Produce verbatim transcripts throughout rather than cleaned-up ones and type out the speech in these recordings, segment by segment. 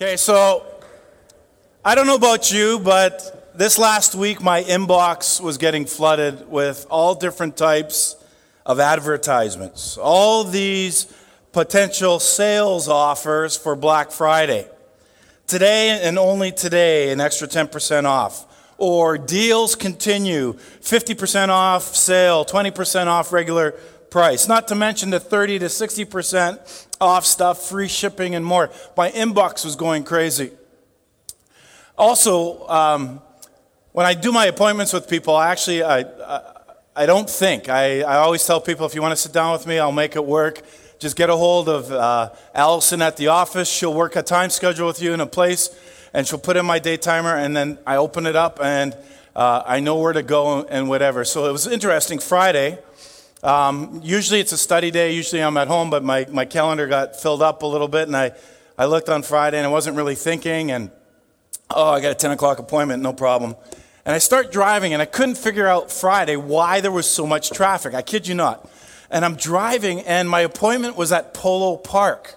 Okay, so I don't know about you, but this last week my inbox was getting flooded with all different types of advertisements, all these potential sales offers for Black Friday. Today and only today, an extra ten percent off. Or deals continue, fifty percent off sale, twenty percent off regular price. Not to mention the thirty to sixty percent off stuff, free shipping and more. My inbox was going crazy. Also, um, when I do my appointments with people, I actually, I I, I don't think. I, I always tell people, if you want to sit down with me, I'll make it work. Just get a hold of uh, Allison at the office. She'll work a time schedule with you in a place, and she'll put in my day timer, and then I open it up, and uh, I know where to go and whatever. So it was interesting. Friday, um, usually it's a study day. Usually I'm at home, but my, my calendar got filled up a little bit, and I, I looked on Friday, and I wasn't really thinking, and oh, I got a ten o'clock appointment, no problem. And I start driving, and I couldn't figure out Friday why there was so much traffic. I kid you not. And I'm driving, and my appointment was at Polo Park.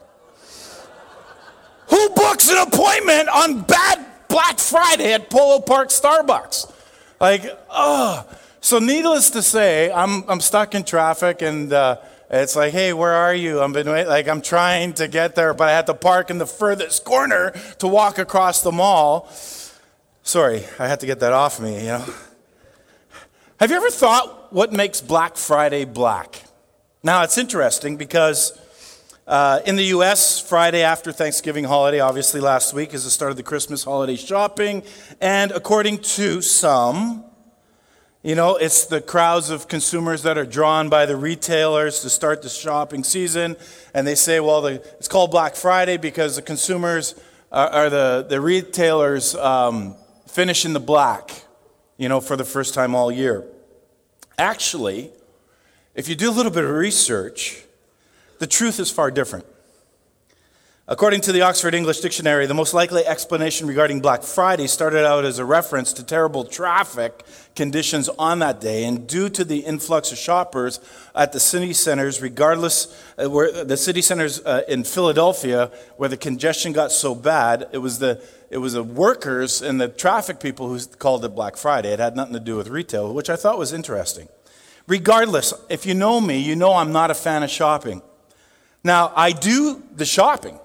Who books an appointment on bad Black Friday at Polo Park Starbucks? Like, oh. So needless to say, I'm I'm stuck in traffic, and uh, it's like, hey, where are you? I'm been like I'm trying to get there, but I had to park in the furthest corner to walk across the mall. Sorry, I had to get that off me, you know. Have you ever thought what makes Black Friday black? Now, it's interesting because Uh, in the U S, Friday after Thanksgiving holiday, obviously last week, is the start of the Christmas holiday shopping. And according to some, you know, it's the crowds of consumers that are drawn by the retailers to start the shopping season. And they say, well, the, it's called Black Friday because the consumers are, are the, the retailers um, finish in the black, you know, for the first time all year. Actually, if you do a little bit of research, the truth is far different. According to the Oxford English Dictionary, the most likely explanation regarding Black Friday started out as a reference to terrible traffic conditions on that day, and due to the influx of shoppers at the city centers, regardless, uh, where the city centers uh, in Philadelphia, where the congestion got so bad, it was the it was the workers and the traffic people who called it Black Friday. It had nothing to do with retail, which I thought was interesting. Regardless, if you know me, you know I'm not a fan of shopping. Now, I do the shopping.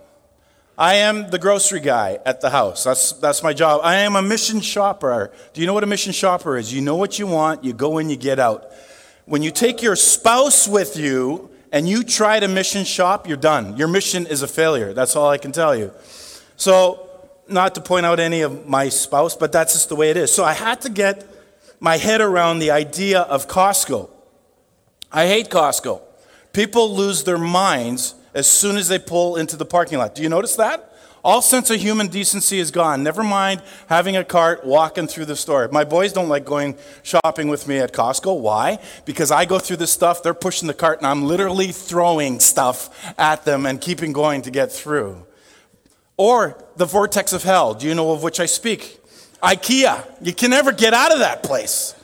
I am the grocery guy at the house. That's that's my job. I am a mission shopper. Do you know what a mission shopper is? You know what you want, you go in, you get out. When you take your spouse with you and you try to mission shop, you're done. Your mission is a failure. That's all I can tell you. So, not to point out any of my spouse, but that's just the way it is. So I had to get my head around the idea of Costco. I hate Costco. People lose their minds as soon as they pull into the parking lot. Do you notice that? All sense of human decency is gone. Never mind having a cart, walking through the store. My boys don't like going shopping with me at Costco. Why? Because I go through this stuff, they're pushing the cart, and I'm literally throwing stuff at them and keeping going to get through. Or the vortex of hell. Do you know of which I speak? IKEA. You can never get out of that place.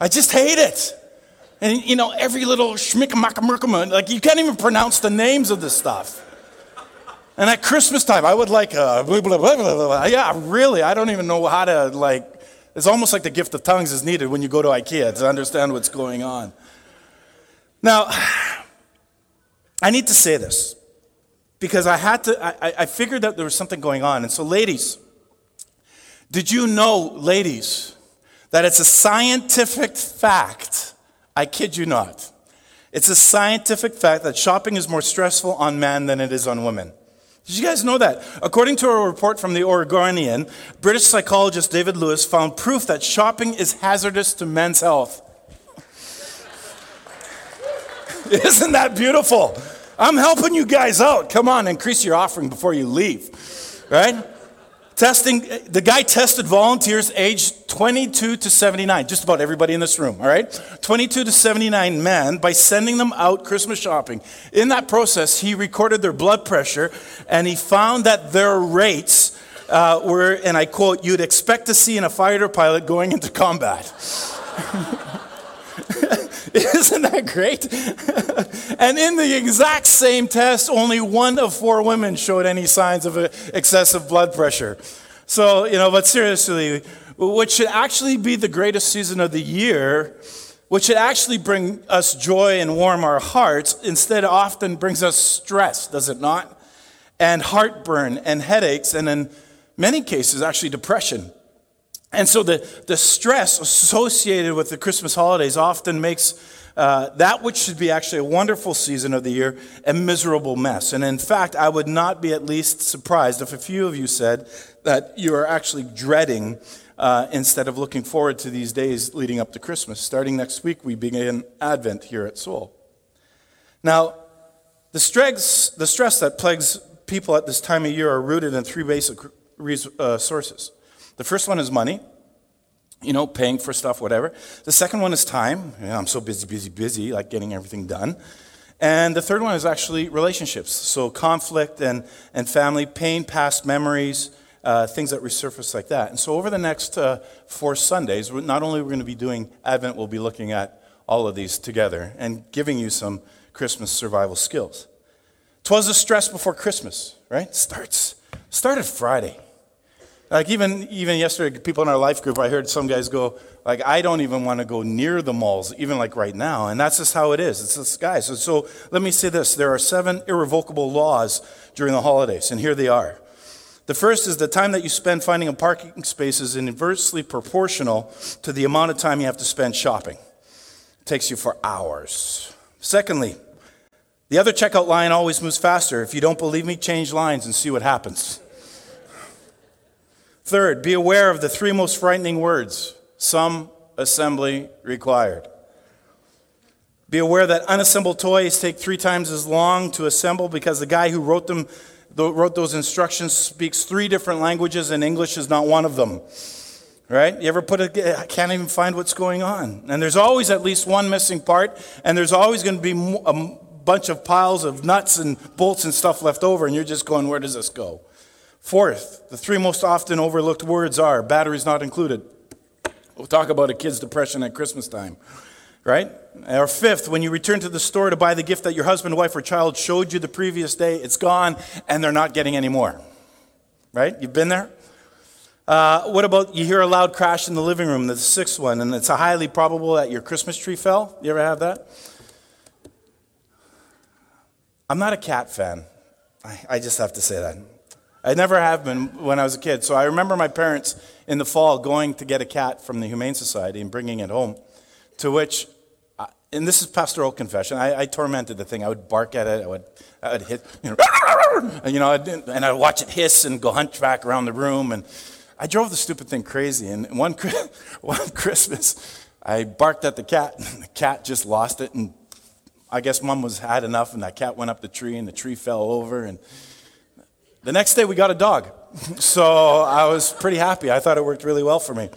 I just hate it. And, you know, every little schmick-a-mack-a-merk-a-merk, like, you can't even pronounce the names of this stuff. And at Christmas time, I would like a blah, blah, blah, blah, blah. Yeah, really, I don't even know how to, like, it's almost like the gift of tongues is needed when you go to IKEA to understand what's going on. Now, I need to say this, because I had to, I, I figured that there was something going on. And so, ladies, did you know, ladies, that it's a scientific fact, I kid you not, it's a scientific fact that shopping is more stressful on men than it is on women. Did you guys know that? According to a report from the Oregonian, British psychologist David Lewis found proof that shopping is hazardous to men's health. Isn't that beautiful? I'm helping you guys out. Come on, increase your offering before you leave, right? Testing, the guy tested volunteers aged twenty-two to seventy-nine, just about everybody in this room, all right? twenty-two to seventy-nine men, by sending them out Christmas shopping. In that process, he recorded their blood pressure, and he found that their rates uh, were, and I quote, you'd expect to see in a fighter pilot going into combat. Isn't that great? And in the exact same test, only one of four women showed any signs of excessive blood pressure. So, you know, but seriously, what should actually be the greatest season of the year, what should actually bring us joy and warm our hearts, instead often brings us stress, does it not? And heartburn and headaches, and in many cases, actually depression. And so the, the stress associated with the Christmas holidays often makes uh, that which should be actually a wonderful season of the year a miserable mess. And in fact, I would not be at least surprised if a few of you said that you are actually dreading uh, instead of looking forward to these days leading up to Christmas. Starting next week, we begin Advent here at Seoul. Now, the stress, the stress that plagues people at this time of year are rooted in three basic uh, sources. The first one is money, you know, paying for stuff, whatever. The second one is time. You know, I'm so busy, busy, busy, like getting everything done. And the third one is actually relationships. So conflict and, and family, pain, past memories, uh, things that resurface like that. And so over the next uh, four Sundays, not only are we going to be doing Advent, we'll be looking at all of these together and giving you some Christmas survival skills. 'Twas the stress before Christmas, right? Starts, started Friday. Like even even yesterday, people in our life group, I heard some guys go, like, I don't even want to go near the malls, even like right now. And that's just how it is. It's just guys. So, so let me say this. There are seven irrevocable laws during the holidays, and here they are. The first is the time that you spend finding a parking space is inversely proportional to the amount of time you have to spend shopping. It takes you for hours. Secondly, the other checkout line always moves faster. If you don't believe me, change lines and see what happens. Third, be aware of the three most frightening words, some assembly required. Be aware that unassembled toys take three times as long to assemble because the guy who wrote them, wrote those instructions speaks three different languages and English is not one of them, right? You ever put a, I can't even find what's going on. And there's always at least one missing part, and there's always going to be a bunch of piles of nuts and bolts and stuff left over, and you're just going, where does this go? Fourth, the three most often overlooked words are batteries not included. We'll talk about a kid's depression at Christmas time, right? Or fifth, when you return to the store to buy the gift that your husband, wife, or child showed you the previous day, it's gone and they're not getting any more, right? You've been there? Uh, what about you hear a loud crash in the living room, the sixth one, and it's highly probable that your Christmas tree fell? You ever have that? I'm not a cat fan. I, I just have to say that. I never have been when I was a kid. So I remember my parents in the fall going to get a cat from the Humane Society and bringing it home, to which, I, and this is pastoral confession, I, I tormented the thing. I would bark at it. I would, I would hit, you know, and, you know I'd, and I'd watch it hiss and go hunchback around the room. And I drove the stupid thing crazy. And one, one Christmas, I barked at the cat, and the cat just lost it. And I guess mom was had enough, and that cat went up the tree, and the tree fell over, and the next day we got a dog, so I was pretty happy. I thought it worked really well for me.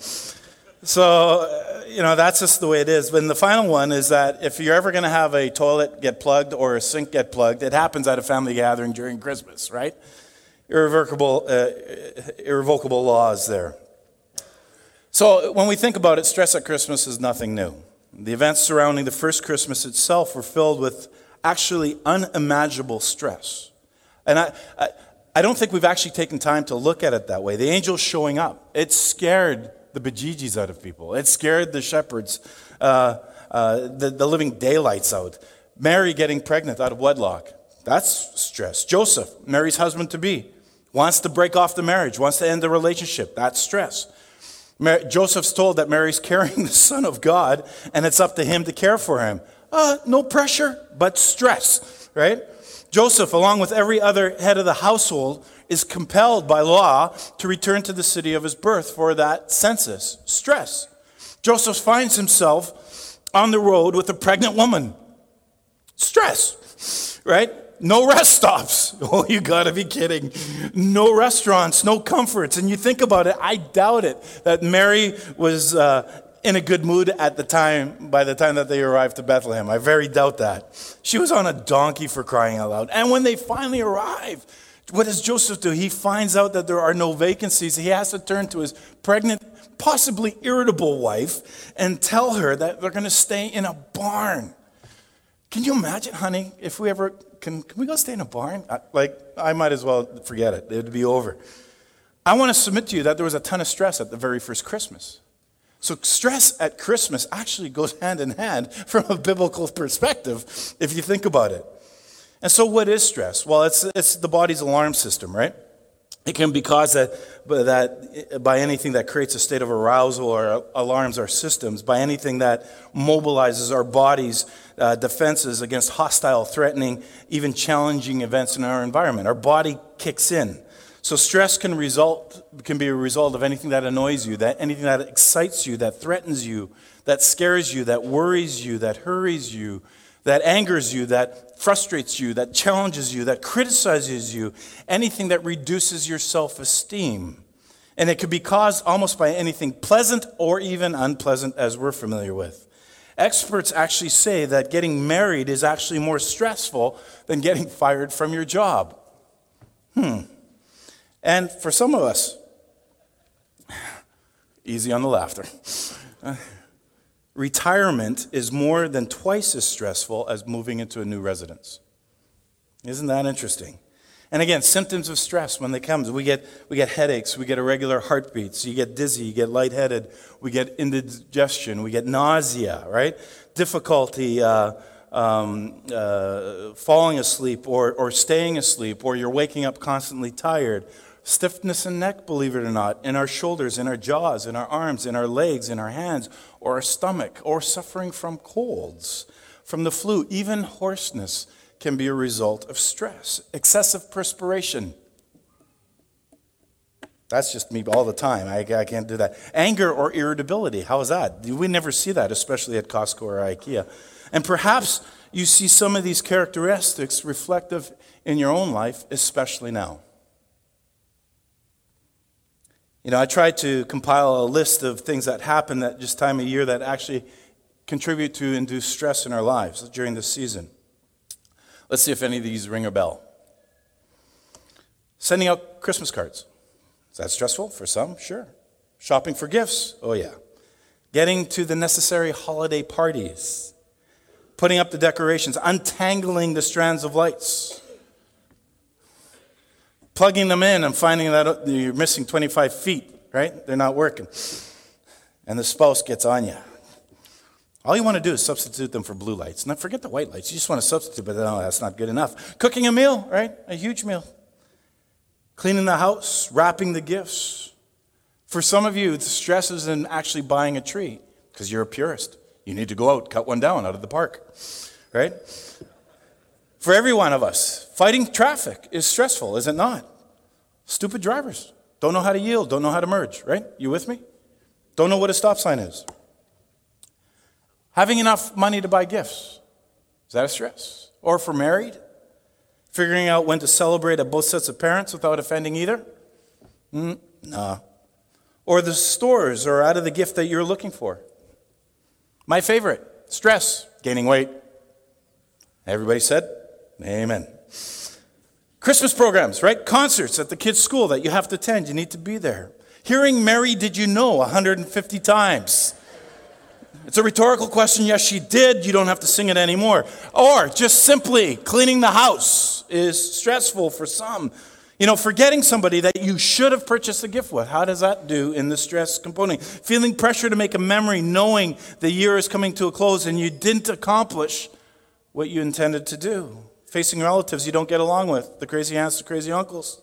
So, you know, that's just the way it is. But the final one is that if you're ever going to have a toilet get plugged or a sink get plugged, it happens at a family gathering during Christmas, right? Irrevocable, uh, irrevocable laws there. So when we think about it, stress at Christmas is nothing new. The events surrounding the first Christmas itself were filled with actually unimaginable stress. And I... I I don't think we've actually taken time to look at it that way. The angels showing up, it scared the bejeebies out of people. It scared the shepherds, uh, uh, the, the living daylights out. Mary getting pregnant out of wedlock, that's stress. Joseph, Mary's husband-to-be, wants to break off the marriage, wants to end the relationship, that's stress. Mary, Joseph's told that Mary's carrying the Son of God, and it's up to him to care for him. Uh, no pressure, but stress, right? Joseph, along with every other head of the household, is compelled by law to return to the city of his birth for that census. Stress. Joseph finds himself on the road with a pregnant woman. Stress, right? No rest stops. Oh, you got to be kidding. No restaurants, no comforts. And you think about it, I doubt it that Mary was uh, in a good mood at the time, by the time that they arrived to Bethlehem. I very doubt that. She was on a donkey, for crying out loud. And when they finally arrive, what does Joseph do? He finds out that there are no vacancies. He has to turn to his pregnant possibly irritable wife and tell her that they're going to stay in a barn. Can you imagine, honey, if we ever, can can we go stay in a barn? I, like, I might as well forget it. It'd be over. I want to submit to you that there was a ton of stress at the very first Christmas. So stress at Christmas actually goes hand in hand from a biblical perspective, if you think about it. And so what is stress? Well, it's it's the body's alarm system, right? It can be caused that, that by anything that creates a state of arousal or alarms our systems, by anything that mobilizes our body's uh, defenses against hostile, threatening, even challenging events in our environment. Our body kicks in. So stress can result can be a result of anything that annoys you, that anything that excites you, that threatens you, that scares you, that worries you, that hurries you, that angers you, that frustrates you, that challenges you, that criticizes you, anything that reduces your self-esteem. And it could be caused almost by anything pleasant or even unpleasant, as we're familiar with. Experts actually say that getting married is actually more stressful than getting fired from your job. Hmm. And for some of us, easy on the laughter. Retirement is more than twice as stressful as moving into a new residence. Isn't that interesting? And again, symptoms of stress when they come. We get we get headaches, we get irregular heartbeats, you get dizzy, you get lightheaded, we get indigestion, we get nausea, right? Difficulty uh, um, uh, falling asleep or, or staying asleep, or you're waking up constantly tired. Stiffness in neck, believe it or not, in our shoulders, in our jaws, in our arms, in our legs, in our hands, or our stomach, or suffering from colds, from the flu. Even hoarseness can be a result of stress. Excessive perspiration. That's just me all the time. I, I can't do that. Anger or irritability. How is that? We never see that, especially at Costco or IKEA. And perhaps you see some of these characteristics reflective in your own life, especially now. You know, I tried to compile a list of things that happen that just time of year that actually contribute to induce stress in our lives during this season. Let's see if any of these ring a bell. Sending out Christmas cards. Is that stressful? For some, sure. Shopping for gifts. Oh, yeah. Getting to the necessary holiday parties. Putting up the decorations. Untangling the strands of lights. Plugging them in and finding that you're missing twenty-five feet, right? They're not working. And the spouse gets on you. All you want to do is substitute them for blue lights. Now, forget the white lights. You just want to substitute, but no, that's not good enough. Cooking a meal, right? A huge meal. Cleaning the house, wrapping the gifts. For some of you, the stress is in actually buying a tree because you're a purist. You need to go out, cut one down out of the park, right? For every one of us, fighting traffic is stressful, is it not? Stupid drivers. Don't know how to yield, don't know how to merge, right? You with me? Don't know what a stop sign is. Having enough money to buy gifts. Is that a stress? Or for married? Figuring out when to celebrate at both sets of parents without offending either? Mm, nah. Or the stores are out of the gift that you're looking for. My favorite, stress, gaining weight. Everybody said? Amen. Christmas programs, right? Concerts at the kids' school that you have to attend. You need to be there. Hearing Mary, did you know, one hundred fifty times. It's a rhetorical question. Yes, she did. You don't have to sing it anymore. Or just simply cleaning the house is stressful for some. You know, forgetting somebody that you should have purchased a gift with. How does that do in the stress component? Feeling pressure to make a memory, knowing the year is coming to a close and you didn't accomplish what you intended to do. Facing relatives you don't get along with, the crazy aunts, the crazy uncles.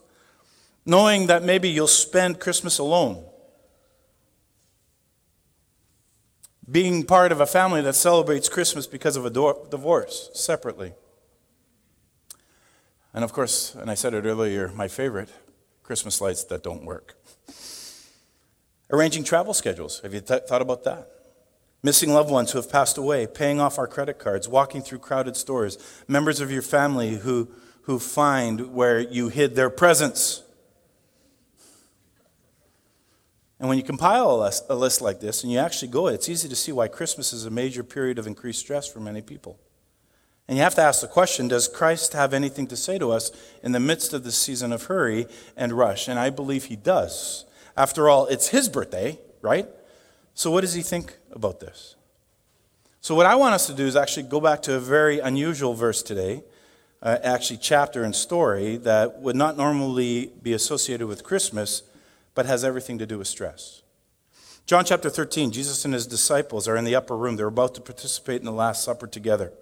Knowing that maybe you'll spend Christmas alone. Being part of a family that celebrates Christmas because of a do- divorce, separately. And of course, and I said it earlier, my favorite, Christmas lights that don't work. Arranging travel schedules. Have you th- thought about that? Missing loved ones who have passed away, paying off our credit cards, walking through crowded stores, members of your family who, who find where you hid their presents. And when you compile a list, a list like this and you actually go, it's easy to see why Christmas is a major period of increased stress for many people. And you have to ask the question, does Christ have anything to say to us in the midst of this season of hurry and rush? And I believe he does. After all, it's his birthday, right? So what does he think about this? So what I want us to do is actually go back to a very unusual verse today, uh, actually chapter and story that would not normally be associated with Christmas, but has everything to do with stress. John chapter thirteen, Jesus and his disciples are in the upper room. They're about to participate in the Last Supper together.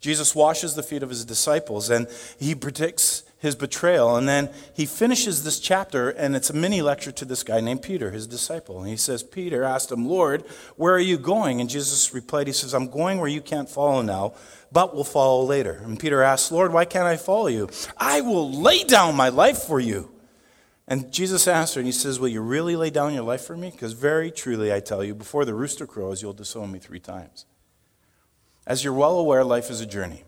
Jesus washes the feet of his disciples, and he predicts his betrayal, and then he finishes this chapter, and it's a mini-lecture to this guy named Peter, his disciple. And he says, Peter asked him, Lord, where are you going? And Jesus replied, he says, I'm going where you can't follow now, but will follow later. And Peter asked, Lord, why can't I follow you? I will lay down my life for you. And Jesus answered, and he says, will you really lay down your life for me? Because very truly, I tell you, before the rooster crows, you'll disown me three times. As you're well aware, life is a journey.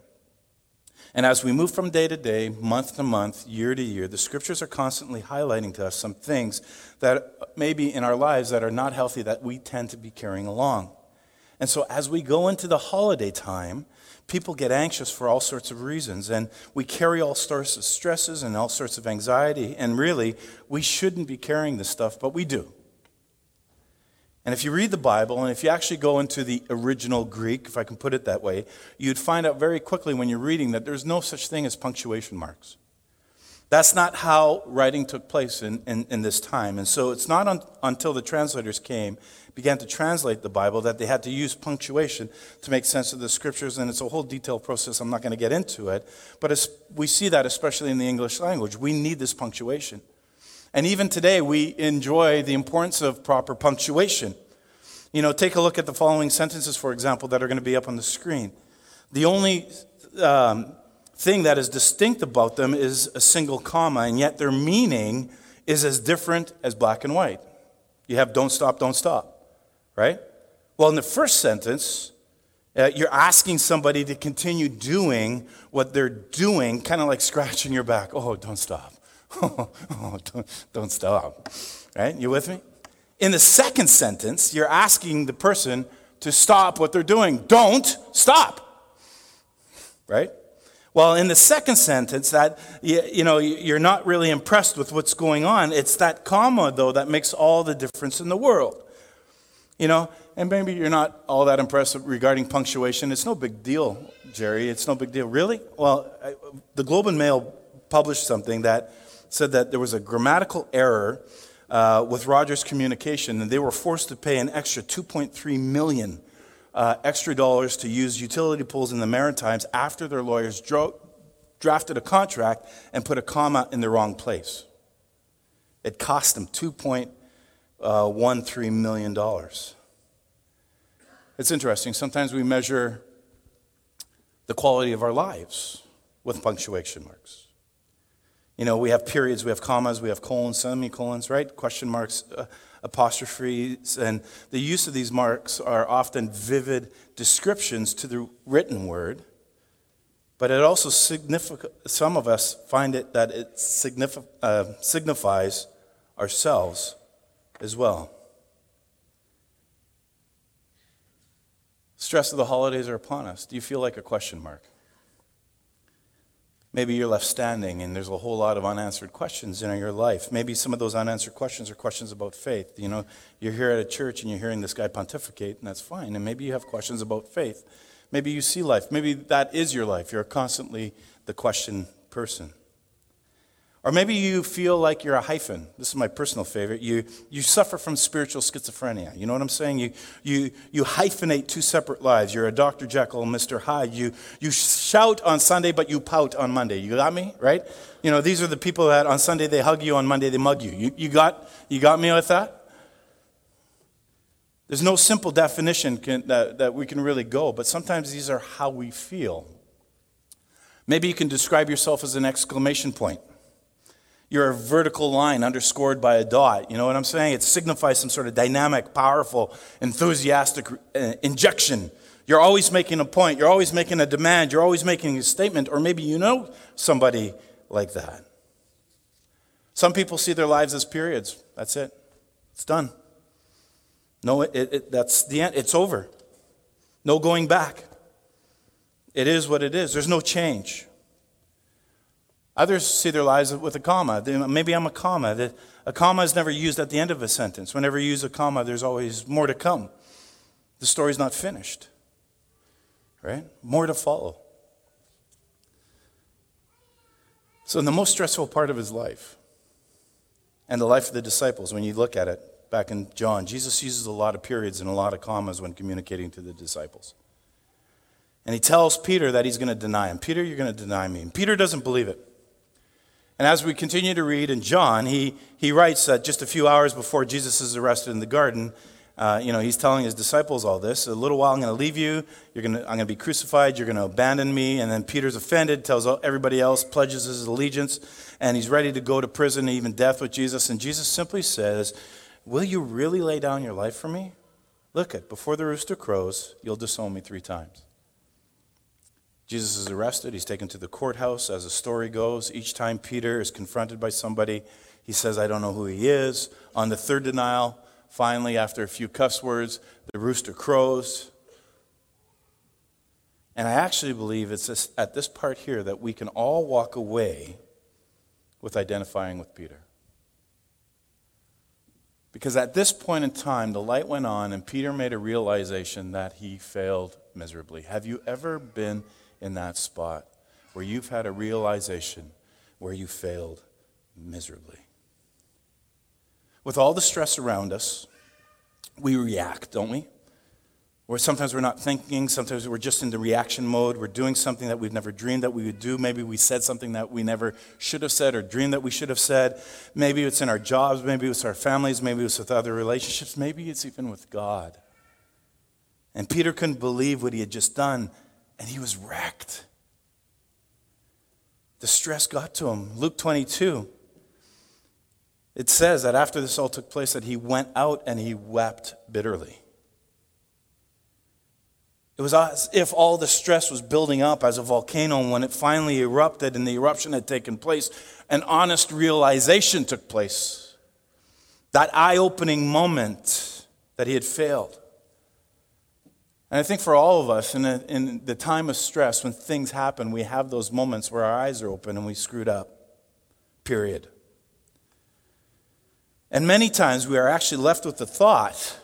And as we move from day to day, month to month, year to year, the scriptures are constantly highlighting to us some things that maybe in our lives that are not healthy that we tend to be carrying along. And so as we go into the holiday time, people get anxious for all sorts of reasons, and we carry all sorts of stresses and all sorts of anxiety, and really, we shouldn't be carrying this stuff, but we do. And if you read the Bible, and if you actually go into the original Greek, if I can put it that way, you'd find out very quickly when you're reading that there's no such thing as punctuation marks. That's not how writing took place in, in, in this time. And so it's not un- until the translators came, began to translate the Bible, that they had to use punctuation to make sense of the scriptures. And it's a whole detailed process. I'm not going to get into it. But as we see that, especially in the English language. We need this punctuation. And even today, we enjoy the importance of proper punctuation. You know, take a look at the following sentences, for example, that are going to be up on the screen. The only um, thing that is distinct about them is a single comma, and yet their meaning is as different as black and white. You have don't stop, don't stop, right? Well, in the first sentence, uh, you're asking somebody to continue doing what they're doing, kind of like scratching your back. Oh, don't stop. Oh, oh don't, don't stop. Right? You with me? In the second sentence, you're asking the person to stop what they're doing. Don't stop. Right? Well, in the second sentence, that you, you know, you're not really impressed with what's going on. It's that comma, though, that makes all the difference in the world. You know, and maybe you're not all that impressed regarding punctuation. It's no big deal, Jerry. It's no big deal. Really? Well, I, the Globe and Mail published something that said that there was a grammatical error uh, with Rogers communication, and they were forced to pay an extra two point three million dollars uh, extra dollars to use utility pools in the Maritimes after their lawyers dro- drafted a contract and put a comma in the wrong place. It cost them two point one three million dollars. It's interesting. Sometimes we measure the quality of our lives with punctuation marks. You know, we have periods, we have commas, we have colons, semicolons, right? Question marks, uh, apostrophes, and the use of these marks are often vivid descriptions to the written word. But it also significant. Some of us find it that it signif- uh, signifies ourselves as well. Stress of the holidays are upon us. Do you feel like a question mark? Maybe you're left standing and there's a whole lot of unanswered questions in your life. Maybe some of those unanswered questions are questions about faith. You know, you're here at a church and you're hearing this guy pontificate, and that's fine. And maybe you have questions about faith. Maybe you see life. Maybe that is your life. You're constantly the question person. Or maybe you feel like you're a hyphen. This is my personal favorite. You you suffer from spiritual schizophrenia. You know what I'm saying? You you you hyphenate two separate lives. You're a Doctor Jekyll and Mister Hyde. You you shout on Sunday, but you pout on Monday. You got me, right? You know, these are the people that on Sunday they hug you, on Monday they mug you. You you got you got me with that? There's no simple definition can, that, that we can really go, but sometimes these are how we feel. Maybe you can describe yourself as an exclamation point. You're a vertical line underscored by a dot. You know what I'm saying? It signifies some sort of dynamic, powerful, enthusiastic injection. You're always making a point. You're always making a demand. You're always making a statement. Or maybe you know somebody like that. Some people see their lives as periods. That's it. It's done. No, it, it, that's the end. It's over. No going back. It is what it is. There's no change. Others see their lives with a comma. Maybe I'm a comma. A comma is never used at the end of a sentence. Whenever you use a comma, there's always more to come. The story's not finished, right? More to follow. So in the most stressful part of his life, and the life of the disciples, when you look at it, back in John, Jesus uses a lot of periods and a lot of commas when communicating to the disciples. And he tells Peter that he's going to deny him. Peter, you're going to deny me. And Peter doesn't believe it. And as we continue to read in John, he, he writes that just a few hours before Jesus is arrested in the garden, uh, you know, he's telling his disciples all this. A little while, I'm going to leave you. You're going to, I'm going to be crucified. You're going to abandon me. And then Peter's offended, tells everybody else, pledges his allegiance, and he's ready to go to prison, even death with Jesus. And Jesus simply says, will you really lay down your life for me? Look it, before the rooster crows, you'll disown me three times. Jesus is arrested. He's taken to the courthouse. As the story goes, each time Peter is confronted by somebody, he says, I don't know who he is. On the third denial, finally, after a few cuss words, the rooster crows. And I actually believe it's this, at this part here that we can all walk away with identifying with Peter. Because at this point in time, the light went on, and Peter made a realization that he failed miserably. Have you ever been in that spot where you've had a realization where you failed miserably? With all the stress around us, we react, don't we? Or sometimes we're not thinking, sometimes we're just in the reaction mode, we're doing something that we've never dreamed that we would do, maybe we said something that we never should have said or dreamed that we should have said, maybe it's in our jobs, maybe it's our families, maybe it's with other relationships, maybe it's even with God. And Peter couldn't believe what he had just done. And he was wrecked. The stress got to him. Luke twenty-two, it says that after this all took place, that he went out and he wept bitterly. It was as if all the stress was building up as a volcano, and when it finally erupted and the eruption had taken place, an honest realization took place. That eye-opening moment that he had failed. And I think for all of us, in, a, in the time of stress, when things happen, we have those moments where our eyes are open and we screwed up, period. And many times we are actually left with the thought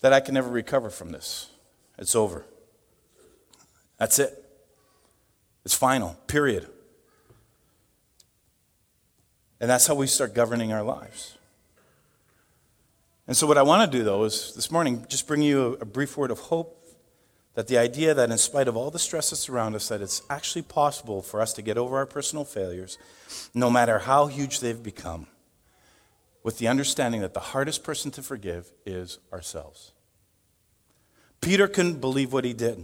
that I can never recover from this. It's over. That's it. It's final, period. And that's how we start governing our lives. And so what I want to do, though, is this morning just bring you a brief word of hope that the idea that in spite of all the stress that's around us, that it's actually possible for us to get over our personal failures, no matter how huge they've become, with the understanding that the hardest person to forgive is ourselves. Peter couldn't believe what he did.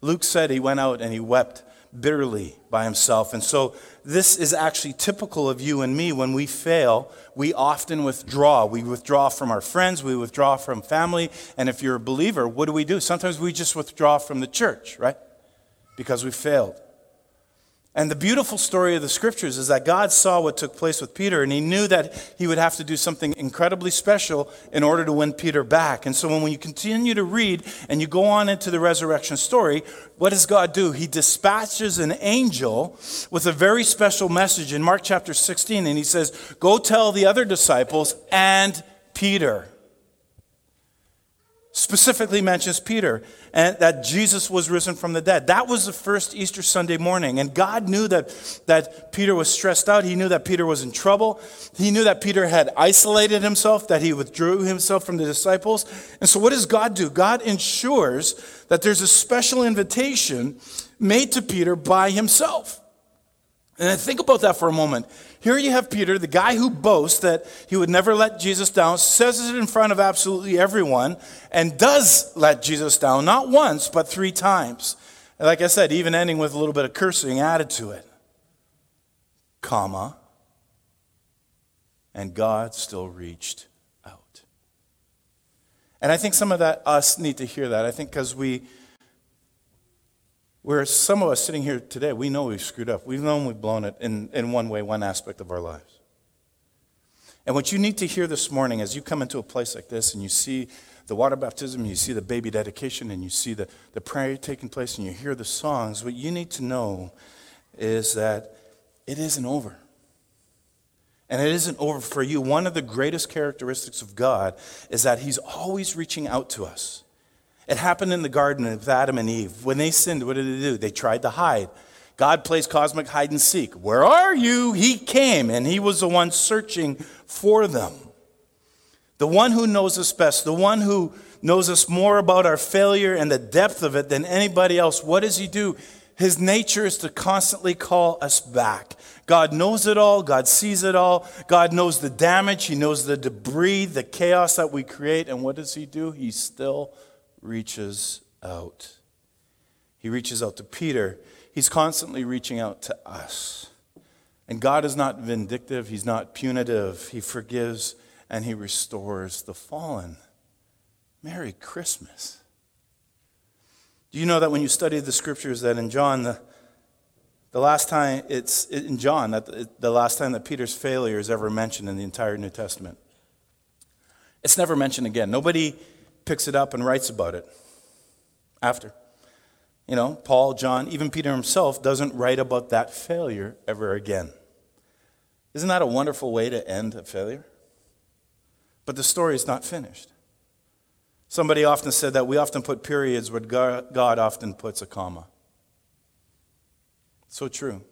Luke said he went out and he wept bitterly by himself. And so this is actually typical of you and me. When we fail, we often withdraw. We withdraw from our friends. We withdraw from family. And if you're a believer, what do we do? Sometimes we just withdraw from the church, right? Because we failed. And the beautiful story of the scriptures is that God saw what took place with Peter, and he knew that he would have to do something incredibly special in order to win Peter back. And so when you continue to read and you go on into the resurrection story, what does God do? He dispatches an angel with a very special message in Mark chapter sixteen, and he says, go tell the other disciples and Peter. Specifically mentions Peter, and that Jesus was risen from the dead. That was the first Easter Sunday morning, and God knew that, that Peter was stressed out. He knew that Peter was in trouble. He knew that Peter had isolated himself, that he withdrew himself from the disciples. And so what does God do? God ensures that there's a special invitation made to Peter by himself. And I think about that for a moment. Here you have Peter, the guy who boasts that he would never let Jesus down, says it in front of absolutely everyone, and does let Jesus down, not once, but three times. And like I said, even ending with a little bit of cursing added to it. Comma. And God still reached out. And I think some of that, us need to hear that. I think because we... Where some of us sitting here today, we know we've screwed up. We've known we've blown it in, in one way, one aspect of our lives. And what you need to hear this morning as you come into a place like this and you see the water baptism, you see the baby dedication, and you see the, the prayer taking place, and you hear the songs, what you need to know is that it isn't over. And it isn't over for you. One of the greatest characteristics of God is that he's always reaching out to us. It happened in the garden with Adam and Eve. When they sinned, what did they do? They tried to hide. God plays cosmic hide and seek. Where are you? He came, and he was the one searching for them. The one who knows us best, the one who knows us more about our failure and the depth of it than anybody else. What does he do? His nature is to constantly call us back. God knows it all. God sees it all. God knows the damage. He knows the debris, the chaos that we create. And what does he do? He still reaches out. He reaches out to Peter. He's constantly reaching out to us. And God is not vindictive. He's not punitive. He forgives and he restores the fallen. Merry Christmas. Do you know that when you study the scriptures that in John, the, the last time it's in John, that the, the last time that Peter's failure is ever mentioned in the entire New Testament? It's never mentioned again. Nobody picks it up and writes about it after. You know, Paul, John, even Peter himself doesn't write about that failure ever again. Isn't that a wonderful way to end a failure? But the story is not finished. Somebody often said that we often put periods where God often puts a comma. So true.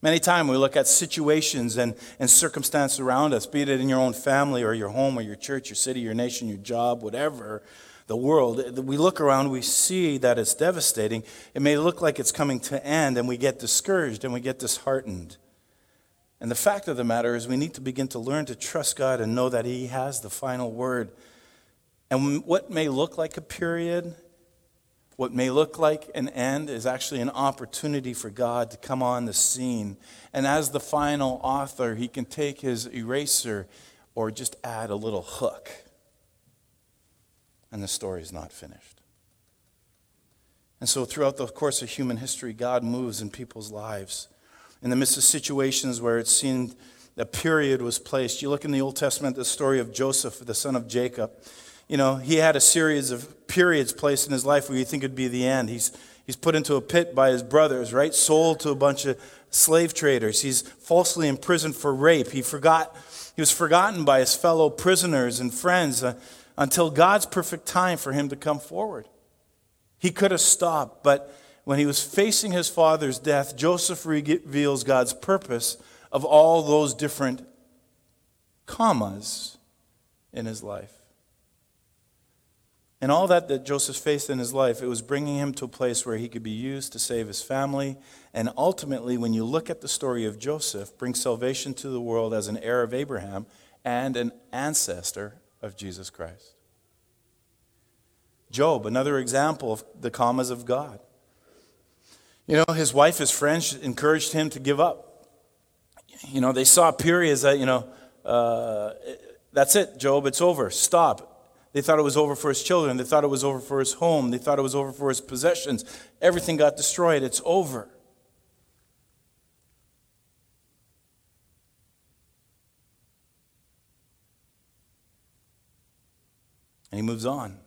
Many times we look at situations and, and circumstances around us, be it in your own family or your home or your church, your city, your nation, your job, whatever, the world. We look around, we see that it's devastating. It may look like it's coming to end, and we get discouraged and we get disheartened. And the fact of the matter is we need to begin to learn to trust God and know that he has the final word. And what may look like a period, what may look like an end, is actually an opportunity for God to come on the scene. And as the final author, he can take his eraser or just add a little hook. And the story is not finished. And so throughout the course of human history, God moves in people's lives. In the midst of situations where it seemed a period was placed. You look in the Old Testament, the story of Joseph, the son of Jacob. You know, he had a series of periods placed in his life where you think it would be the end. He's he's put into a pit by his brothers, right? Sold to a bunch of slave traders. He's falsely imprisoned for rape. He forgot. He was forgotten by his fellow prisoners and friends uh, until God's perfect time for him to come forward. He could have stopped, but when he was facing his father's death, Joseph reveals God's purpose of all those different commas in his life. And all that that Joseph faced in his life, it was bringing him to a place where he could be used to save his family. And ultimately, when you look at the story of Joseph, bring salvation to the world as an heir of Abraham and an ancestor of Jesus Christ. Job, another example of the commas of God. You know, his wife, his friends encouraged him to give up. You know, they saw periods that, you know, uh, that's it, Job, it's over, stop. They thought it was over for his children. They thought it was over for his home. They thought it was over for his possessions. Everything got destroyed. It's over. And he moves on.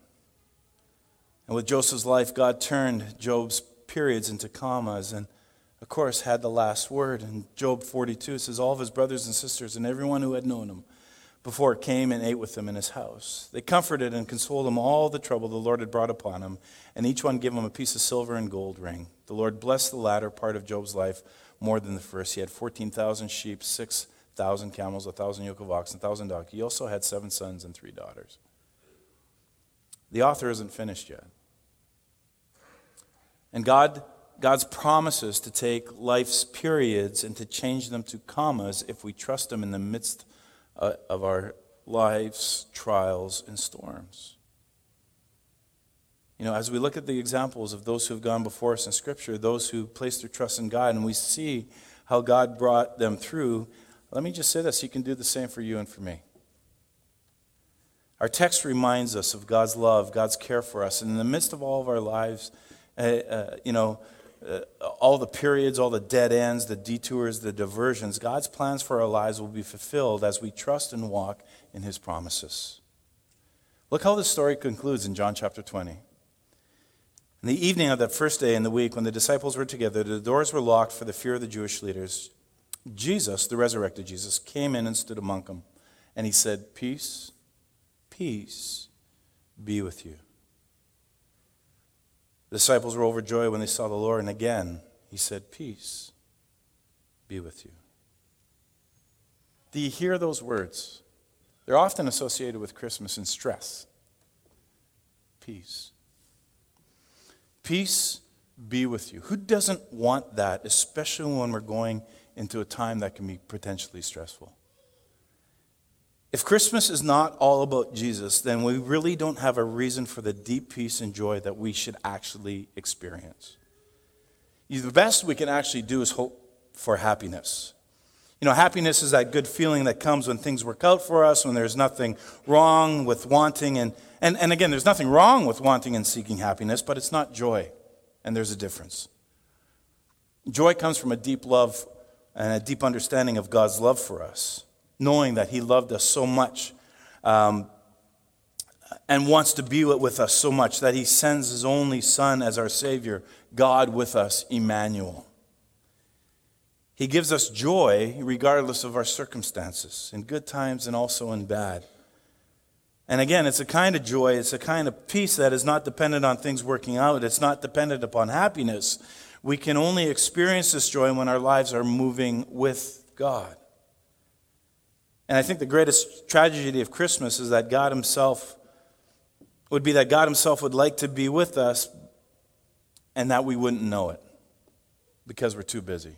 And with Joseph's life, God turned Job's periods into commas, and of course had the last word. And Job forty-two says, all of his brothers and sisters and everyone who had known him before came and ate with him in his house. They comforted and consoled him all the trouble the Lord had brought upon him, and each one gave him a piece of silver and gold ring. The Lord blessed the latter part of Job's life more than the first. He had fourteen thousand sheep, six thousand camels, one thousand yoke of oxen, one thousand donkeys. He also had seven sons and three daughters. The author isn't finished yet. And God, God's promises to take life's periods and to change them to commas if we trust him in the midst uh, of our lives, trials, and storms. You know, as we look at the examples of those who have gone before us in Scripture, those who placed their trust in God, and we see how God brought them through, let me just say this, he can do the same for you and for me. Our text reminds us of God's love, God's care for us, and in the midst of all of our lives, Uh, uh, you know, uh, all the periods, all the dead ends, the detours, the diversions, God's plans for our lives will be fulfilled as we trust and walk in his promises. Look how this story concludes in John chapter twenty. In the evening of that first day in the week, when the disciples were together, the doors were locked for the fear of the Jewish leaders. Jesus, the resurrected Jesus, came in and stood among them, and he said, "Peace, peace be with you." The disciples were overjoyed when they saw the Lord, and again he said, "Peace be with you." Do you hear those words? They're often associated with Christmas and stress. Peace. Peace be with you. Who doesn't want that, especially when we're going into a time that can be potentially stressful? If Christmas is not all about Jesus, then we really don't have a reason for the deep peace and joy that we should actually experience. The best we can actually do is hope for happiness. You know, happiness is that good feeling that comes when things work out for us, when there's nothing wrong with wanting. And, and, and again, there's nothing wrong with wanting and seeking happiness, but it's not joy, and there's a difference. Joy comes from a deep love and a deep understanding of God's love for us, knowing that he loved us so much um, and wants to be with us so much that he sends his only son as our Savior, God with us, Emmanuel. He gives us joy regardless of our circumstances, in good times and also in bad. And again, it's a kind of joy, it's a kind of peace that is not dependent on things working out. It's not dependent upon happiness. We can only experience this joy when our lives are moving with God. And I think the greatest tragedy of Christmas is that God himself would be that God himself would like to be with us and that we wouldn't know it because we're too busy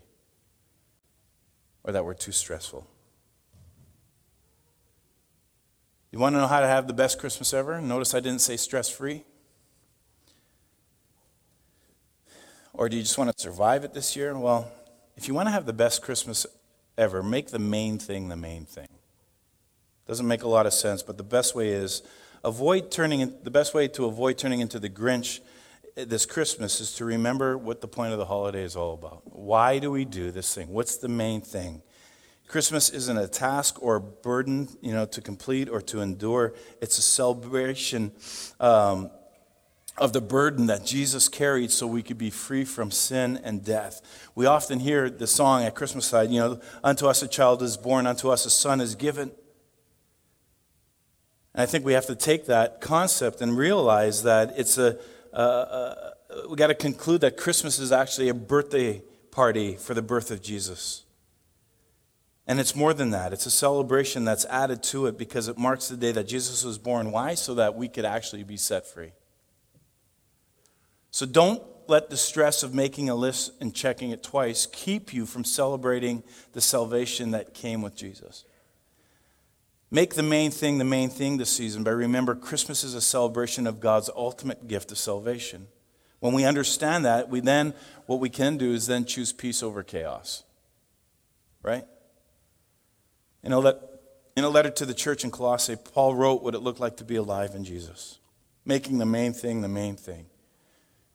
or that we're too stressful. You want to know how to have the best Christmas ever? Notice I didn't say stress-free. Or do you just want to survive it this year? Well, if you want to have the best Christmas ever, make the main thing the main thing. Doesn't make a lot of sense, but the best way is avoid turning in, the best way to avoid turning into the Grinch this Christmas is to remember what the point of the holiday is all about. Why do we do this thing? What's the main thing? Christmas isn't a task or a burden, you know, to complete or to endure. It's a celebration um, of the burden that Jesus carried so we could be free from sin and death. We often hear the song at Christmas time, you know, "Unto us a child is born, unto us a son is given." And I think we have to take that concept and realize that it's a Uh, uh, we got to conclude that Christmas is actually a birthday party for the birth of Jesus. And it's more than that. It's a celebration that's added to it because it marks the day that Jesus was born. Why? So that we could actually be set free. So don't let the stress of making a list and checking it twice keep you from celebrating the salvation that came with Jesus. Make the main thing the main thing this season, but remember, Christmas is a celebration of God's ultimate gift of salvation. When we understand that, we then, what we can do is then choose peace over chaos, right? In a, le- in a letter to the church in Colossae, Paul wrote what it looked like to be alive in Jesus, making the main thing the main thing.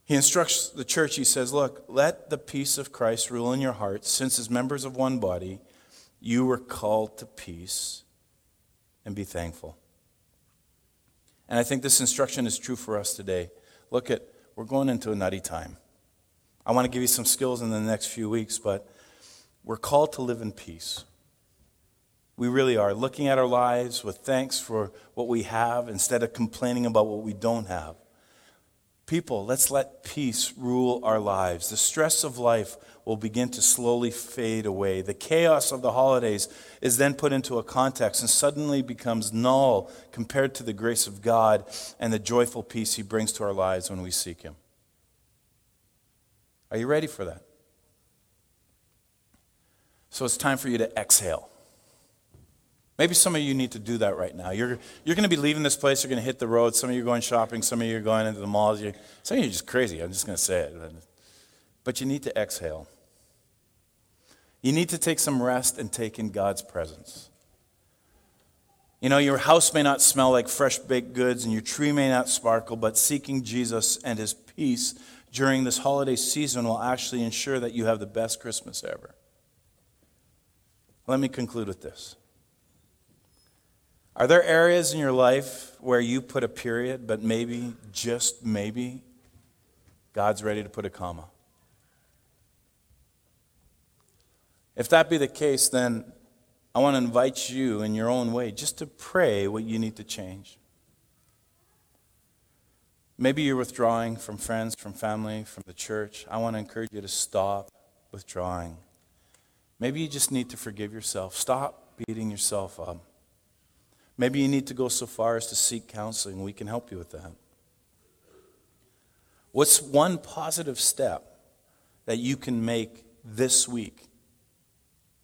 He instructs the church, he says, look, let the peace of Christ rule in your hearts, since as members of one body, you were called to peace. And be thankful. And I think this instruction is true for us today. Look at, we're going into a nutty time. I want to give you some skills in the next few weeks, but we're called to live in peace. We really are. Looking at our lives with thanks for what we have instead of complaining about what we don't have. People, let's let peace rule our lives. The stress of life will begin to slowly fade away. The chaos of the holidays is then put into a context and suddenly becomes null compared to the grace of God and the joyful peace he brings to our lives when we seek him. Are you ready for that? So it's time for you to exhale. Maybe some of you need to do that right now. You're you're going to be leaving this place. You're going to hit the road. Some of you are going shopping. Some of you are going into the malls. You're, some of you are just crazy. I'm just going to say it. But you need to exhale. You need to take some rest and take in God's presence. You know, your house may not smell like fresh baked goods and your tree may not sparkle, but seeking Jesus and his peace during this holiday season will actually ensure that you have the best Christmas ever. Let me conclude with this. Are there areas in your life where you put a period, but maybe, just maybe, God's ready to put a comma? If that be the case, then I want to invite you in your own way just to pray what you need to change. Maybe you're withdrawing from friends, from family, from the church. I want to encourage you to stop withdrawing. Maybe you just need to forgive yourself. Stop beating yourself up. Maybe you need to go so far as to seek counseling. We can help you with that. What's one positive step that you can make this week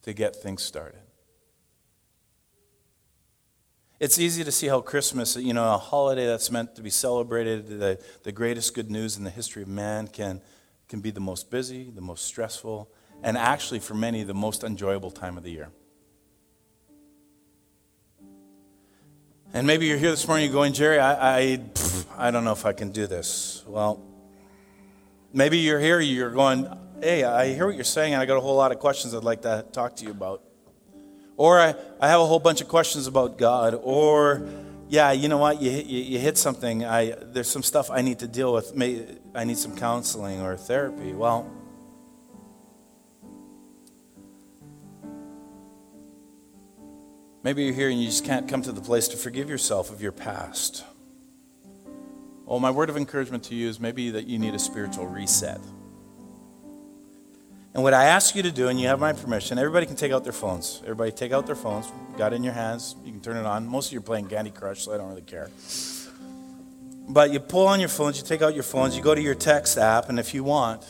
to get things started? It's easy to see how Christmas, you know, a holiday that's meant to be celebrated, the, the greatest good news in the history of man, can, can be the most busy, the most stressful, and actually for many, the most enjoyable time of the year. And maybe you're here this morning, you're going, Jerry, I, I, pff, I don't know if I can do this. Well, maybe you're here, you're going, hey, I hear what you're saying, and I got a whole lot of questions I'd like to talk to you about. Or I, I have a whole bunch of questions about God. Or, yeah, you know what, you, you, you hit something. I There's some stuff I need to deal with. Maybe I need some counseling or therapy. Well, maybe you're here and you just can't come to the place to forgive yourself of your past. Well, my word of encouragement to you is maybe that you need a spiritual reset. And what I ask you to do, and you have my permission, everybody can take out their phones. Everybody take out their phones. Got it in your hands. You can turn it on. Most of you are playing Candy Crush, so I don't really care. But you pull on your phones. You take out your phones. You go to your text app. And if you want,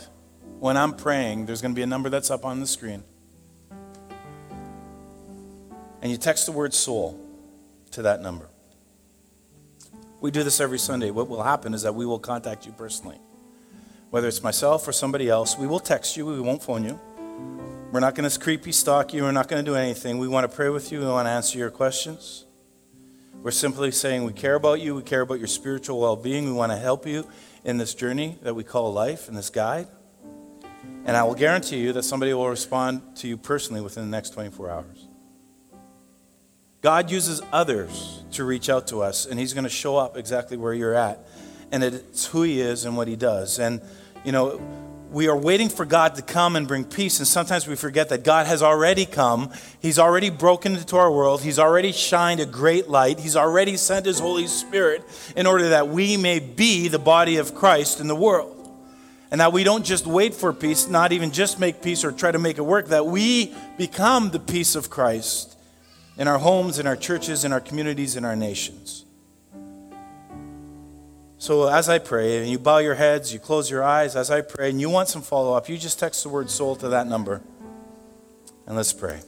when I'm praying, there's going to be a number that's up on the screen. And you text the word soul to that number. We do this every Sunday. What will happen is that we will contact you personally. Whether it's myself or somebody else, we will text you. We won't phone you. We're not going to creepy stalk you. We're not going to do anything. We want to pray with you. We want to answer your questions. We're simply saying we care about you. We care about your spiritual well-being. We want to help you in this journey that we call life and this guide. And I will guarantee you that somebody will respond to you personally within the next twenty-four hours. God uses others to reach out to us, and he's going to show up exactly where you're at. And it's who he is and what he does. And you know, we are waiting for God to come and bring peace, and sometimes we forget that God has already come. He's already broken into our world. He's already shined a great light. He's already sent his Holy Spirit in order that we may be the body of Christ in the world. And that we don't just wait for peace, not even just make peace or try to make it work, that we become the peace of Christ in our homes, in our churches, in our communities, in our nations. So as I pray, and you bow your heads, you close your eyes, as I pray, and you want some follow-up, you just text the word soul to that number. And let's pray.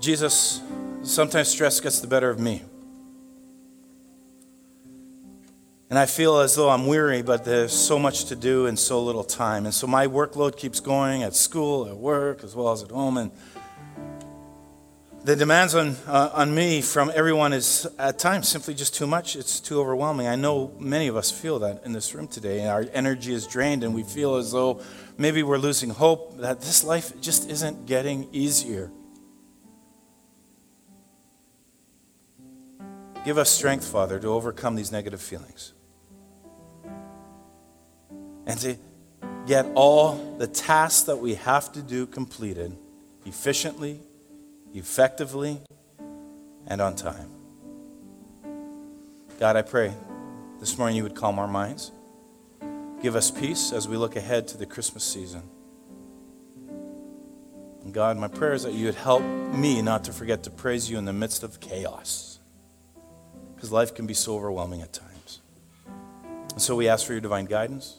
Jesus, sometimes stress gets the better of me. And I feel as though I'm weary, but there's so much to do and so little time. And so my workload keeps going at school, at work, as well as at home, and the demands on uh, on me from everyone is at times simply just too much. It's too overwhelming. I know many of us feel that in this room today. And our energy is drained, and we feel as though maybe we're losing hope, that this life just isn't getting easier. Give us strength, Father, to overcome these negative feelings and to get all the tasks that we have to do completed efficiently, effectively, and on time. God, I pray this morning you would calm our minds. Give us peace as we look ahead to the Christmas season. And God, my prayer is that you would help me not to forget to praise you in the midst of chaos, because life can be so overwhelming at times. And so we ask for your divine guidance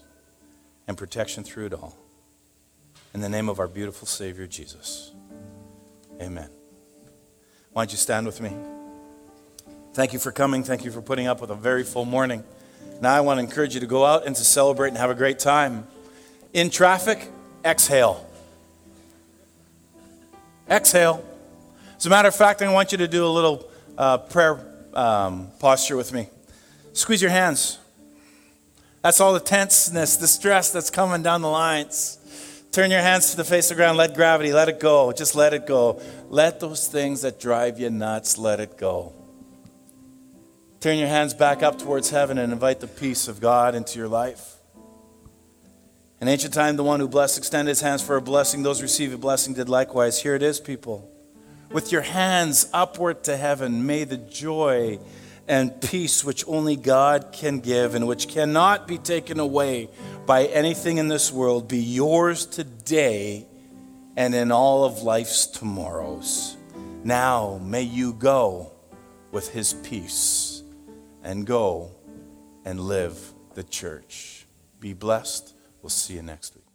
and protection through it all. In the name of our beautiful Savior, Jesus. Amen. Why don't you stand with me? Thank you for coming. Thank you for putting up with a very full morning. Now I want to encourage you to go out and to celebrate and have a great time. In traffic, exhale. Exhale. As a matter of fact, I want you to do a little uh, prayer um, posture with me. Squeeze your hands. That's all the tenseness, the stress that's coming down the lines. Turn your hands to the face of the ground. Let gravity, let it go. Just let it go. Let those things that drive you nuts, let it go. Turn your hands back up towards heaven and invite the peace of God into your life. In ancient time, the one who blessed extended his hands for a blessing. Those who received a blessing did likewise. Here it is, people. With your hands upward to heaven, may the joy and peace which only God can give and which cannot be taken away by anything in this world be yours today and in all of life's tomorrows. Now may you go with his peace and go and live the church. Be blessed. We'll see you next week.